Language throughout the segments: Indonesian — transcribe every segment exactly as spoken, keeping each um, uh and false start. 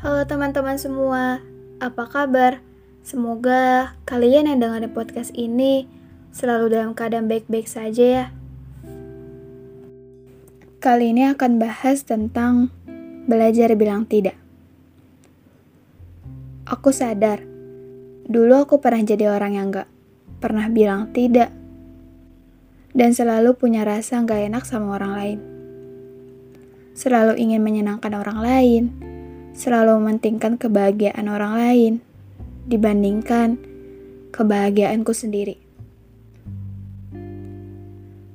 Halo teman-teman semua, apa kabar? Semoga kalian yang dengar podcast ini selalu dalam keadaan baik-baik saja ya. Kali ini akan bahas tentang belajar bilang tidak. Aku sadar, dulu aku pernah jadi orang yang gak pernah bilang tidak. Dan selalu punya rasa gak enak sama orang lain. Selalu ingin menyenangkan orang lain. Selalu mementingkan kebahagiaan orang lain dibandingkan kebahagiaanku sendiri.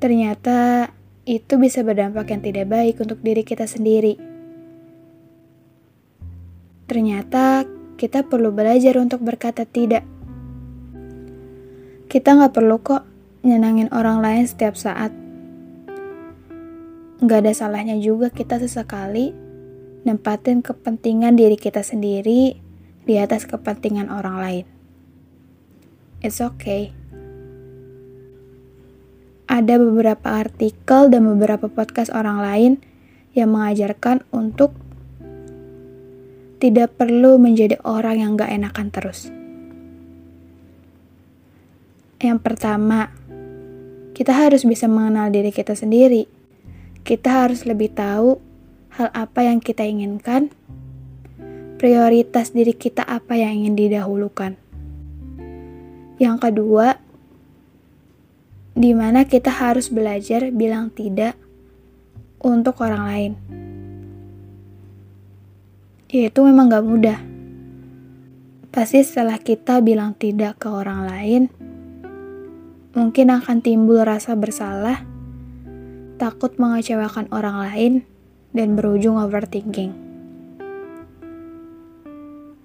Ternyata itu bisa berdampak yang tidak baik untuk diri kita sendiri. Ternyata kita perlu belajar untuk berkata tidak. Kita gak perlu kok nyenangin orang lain setiap saat. Gak ada salahnya juga kita sesekali nempatin kepentingan diri kita sendiri di atas kepentingan orang lain. It's okay. Ada beberapa artikel dan beberapa podcast orang lain yang mengajarkan untuk tidak perlu menjadi orang yang gak enakan terus. Yang pertama, kita harus bisa mengenal diri kita sendiri. Kita harus lebih tahu hal apa yang kita inginkan, prioritas diri kita apa yang ingin didahulukan. Yang kedua, di mana kita harus belajar bilang tidak untuk orang lain. Ya, itu memang gak mudah. Pasti setelah kita bilang tidak ke orang lain, mungkin akan timbul rasa bersalah, takut mengecewakan orang lain, dan berujung overthinking.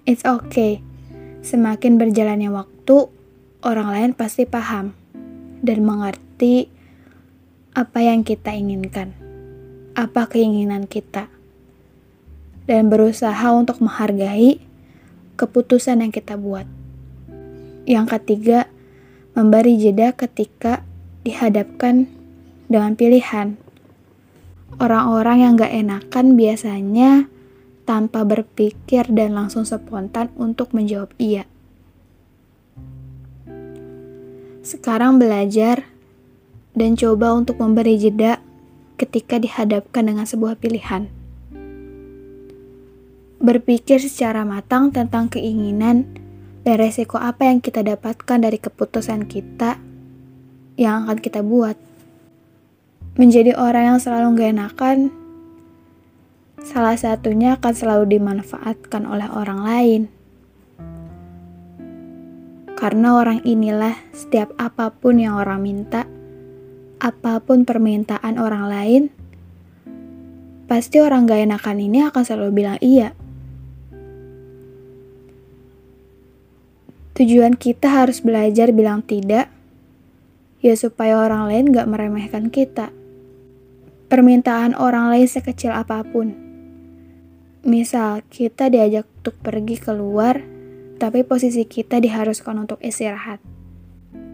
It's okay. Semakin berjalannya waktu, orang lain pasti paham dan mengerti apa yang kita inginkan, apa keinginan kita, dan berusaha untuk menghargai keputusan yang kita buat. Yang ketiga, memberi jeda ketika dihadapkan dengan pilihan. Orang-orang yang gak enakan biasanya tanpa berpikir dan langsung spontan untuk menjawab iya. Sekarang belajar dan coba untuk memberi jeda ketika dihadapkan dengan sebuah pilihan. Berpikir secara matang tentang keinginan dan resiko apa yang kita dapatkan dari keputusan kita yang akan kita buat. Menjadi orang yang selalu gak enakan, salah satunya akan selalu dimanfaatkan oleh orang lain. Karena orang inilah setiap apapun yang orang minta, apapun permintaan orang lain, pasti orang gak enakan ini akan selalu bilang iya. Tujuan kita harus belajar bilang tidak, ya supaya orang lain gak meremehkan kita. Permintaan orang lain sekecil apapun. Misal, kita diajak untuk pergi keluar, tapi posisi kita diharuskan untuk istirahat.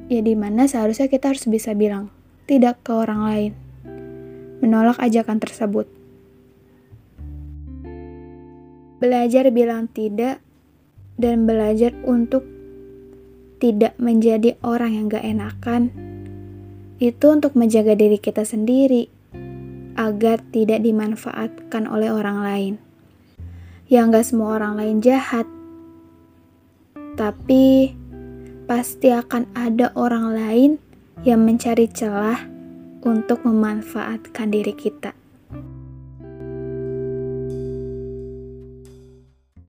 Ya dimana seharusnya kita harus bisa bilang tidak ke orang lain. Menolak ajakan tersebut. Belajar bilang tidak, dan belajar untuk tidak menjadi orang yang gak enakan. Itu untuk menjaga diri kita sendiri, agar tidak dimanfaatkan oleh orang lain. Ya gak semua orang lain jahat, tapi pasti akan ada orang lain yang mencari celah untuk memanfaatkan diri kita.